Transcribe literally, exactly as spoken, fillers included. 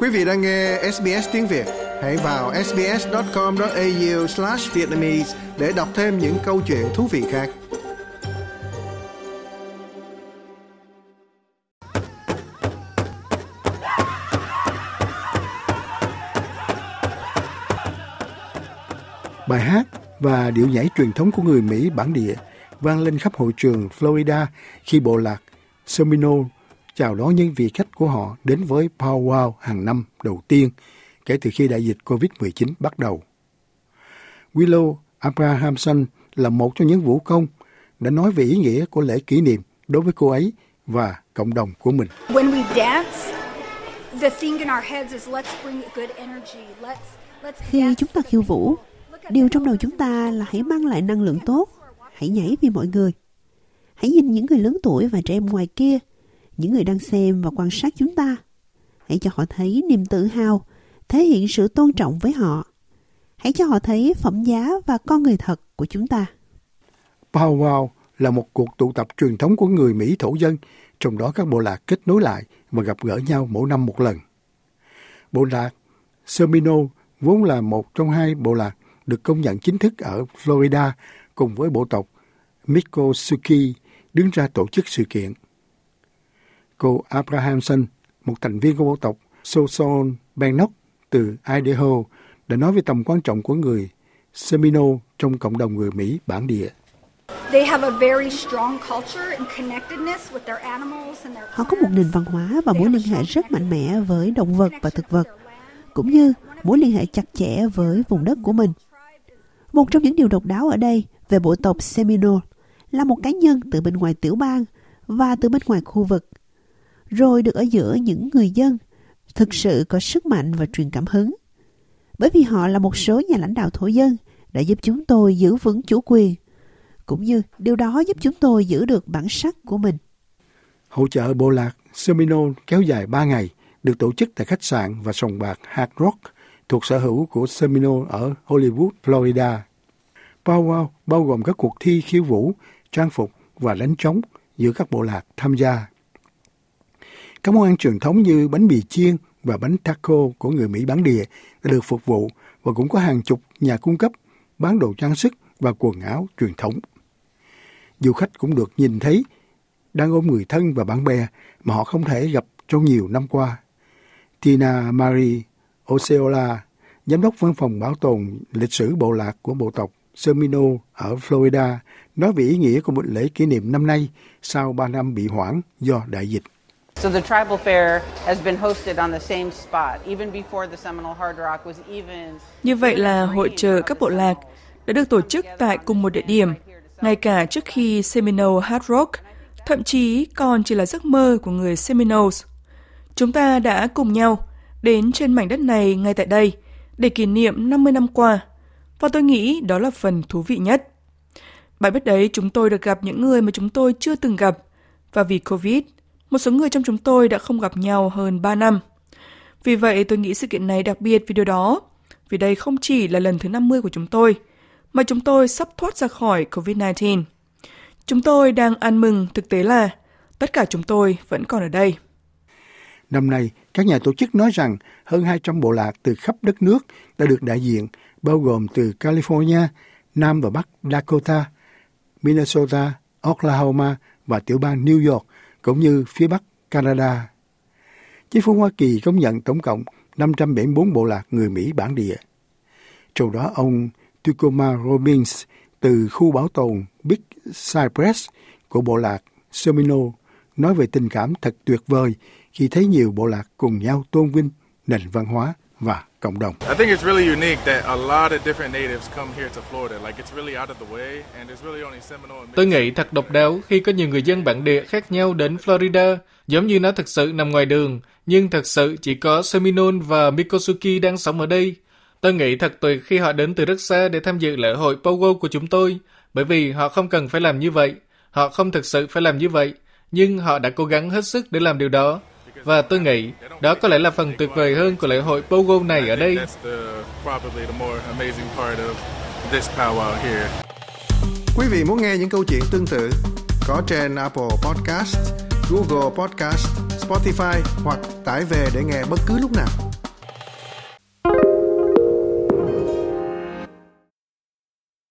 Quý vị đang nghe ét bê ét Tiếng Việt, hãy vào ét bê ét chấm com chấm a u slash vietnamese để đọc thêm những câu chuyện thú vị khác. Bài hát và điệu nhảy truyền thống của người Mỹ bản địa vang lên khắp hội trường Florida khi bộ lạc Seminole chào đón những vị khách của họ đến với powwow hàng năm đầu tiên kể từ khi đại dịch cô vít mười chín bắt đầu. Willow Abrahamson là một trong những vũ công đã nói về ý nghĩa của lễ kỷ niệm đối với cô ấy và cộng đồng của mình. When we dance, the thing in our heads is let's bring good energy. Let's, let's Khi chúng ta khiêu vũ, điều trong đầu chúng ta là hãy mang lại năng lượng tốt, hãy nhảy vì mọi người. Hãy nhìn những người lớn tuổi và trẻ em ngoài kia, những người đang xem và quan sát chúng ta. Hãy cho họ thấy niềm tự hào, thể hiện sự tôn trọng với họ. Hãy cho họ thấy phẩm giá và con người thật của chúng ta. Powwow là một cuộc tụ tập truyền thống của người Mỹ thổ dân, trong đó các bộ lạc kết nối lại và gặp gỡ nhau mỗi năm một lần. Bộ lạc Seminole vốn là một trong hai bộ lạc được công nhận chính thức ở Florida cùng với bộ tộc Miccosukee đứng ra tổ chức sự kiện. Cô Abrahamson, một thành viên của bộ tộc Sosone Benot từ Idaho, đã nói về tầm quan trọng của người Seminole trong cộng đồng người Mỹ bản địa. Họ có một nền văn hóa và mối liên hệ rất mạnh mẽ với động vật và thực vật, cũng như mối liên hệ chặt chẽ với vùng đất của mình. Một trong những điều độc đáo ở đây về bộ tộc Seminole là một cá nhân từ bên ngoài tiểu bang và từ bên ngoài khu vực, rồi được ở giữa những người dân thực sự có sức mạnh và truyền cảm hứng. Bởi vì họ là một số nhà lãnh đạo thổ dân đã giúp chúng tôi giữ vững chủ quyền, cũng như điều đó giúp chúng tôi giữ được bản sắc của mình. Hội chợ bộ lạc Seminole kéo dài ba ngày, được tổ chức tại khách sạn và sòng bạc Hard Rock thuộc sở hữu của Seminole ở Hollywood, Florida. Powwow bao gồm các cuộc thi khiêu vũ, trang phục và đánh trống giữa các bộ lạc tham gia. Các món ăn truyền thống như bánh mì chiên và bánh taco của người Mỹ bản địa đã được phục vụ và cũng có hàng chục nhà cung cấp bán đồ trang sức và quần áo truyền thống. Du khách cũng được nhìn thấy đang ôm người thân và bạn bè mà họ không thể gặp trong nhiều năm qua. Tina Marie Oceola, giám đốc văn phòng bảo tồn lịch sử bộ lạc của bộ tộc Seminole ở Florida, nói về ý nghĩa của một lễ kỷ niệm năm nay sau ba năm bị hoãn do đại dịch. So the tribal fair has been hosted on the same spot even before the Seminole Hard Rock was even. Như vậy là hội chợ các bộ lạc đã được tổ chức tại cùng một địa điểm, ngay cả trước khi Seminole Hard Rock, thậm chí còn chỉ là giấc mơ của người Seminoles. Chúng ta đã cùng nhau đến trên mảnh đất này ngay tại đây để kỷ niệm năm mươi năm qua, và tôi nghĩ đó là phần thú vị nhất. Bài viết đấy chúng tôi được gặp những người mà chúng tôi chưa từng gặp, và vì Covid, một số người trong chúng tôi đã không gặp nhau hơn ba năm. Vì vậy tôi nghĩ sự kiện này đặc biệt vì điều đó, vì đây không chỉ là lần thứ năm mươi của chúng tôi, mà chúng tôi sắp thoát ra khỏi cô vít mười chín. Chúng tôi đang ăn mừng thực tế là tất cả chúng tôi vẫn còn ở đây. Năm nay, các nhà tổ chức nói rằng hơn hai trăm bộ lạc từ khắp đất nước đã được đại diện, bao gồm từ California, Nam và Bắc Dakota, Minnesota, Oklahoma và tiểu bang New York, cũng như phía Bắc Canada. Chính phủ Hoa Kỳ công nhận tổng cộng năm trăm bảy mươi tư bộ lạc người Mỹ bản địa. Trong đó ông Tukumar Robbins từ khu bảo tồn Big Cypress của bộ lạc Seminole nói về tình cảm thật tuyệt vời khi thấy nhiều bộ lạc cùng nhau tôn vinh nền văn hóa và cộng đồng. Tôi nghĩ thật độc đáo khi có nhiều người dân bản địa khác nhau đến Florida, giống như nó thực sự nằm ngoài đường, nhưng thật sự chỉ có Seminole và Miccosukee đang sống ở đây. Tôi nghĩ thật tuyệt khi họ đến từ rất xa để tham dự lễ hội powwow của chúng tôi, bởi vì họ không cần phải làm như vậy, họ không thực sự phải làm như vậy, nhưng họ đã cố gắng hết sức để làm điều đó. Và tôi nghĩ đó có lẽ là phần tuyệt vời hơn của lễ hội powwow này ở đây. Quý vị muốn nghe những câu chuyện tương tự có trên Apple Podcast, Google Podcast, Spotify hoặc tải về để nghe bất cứ lúc nào.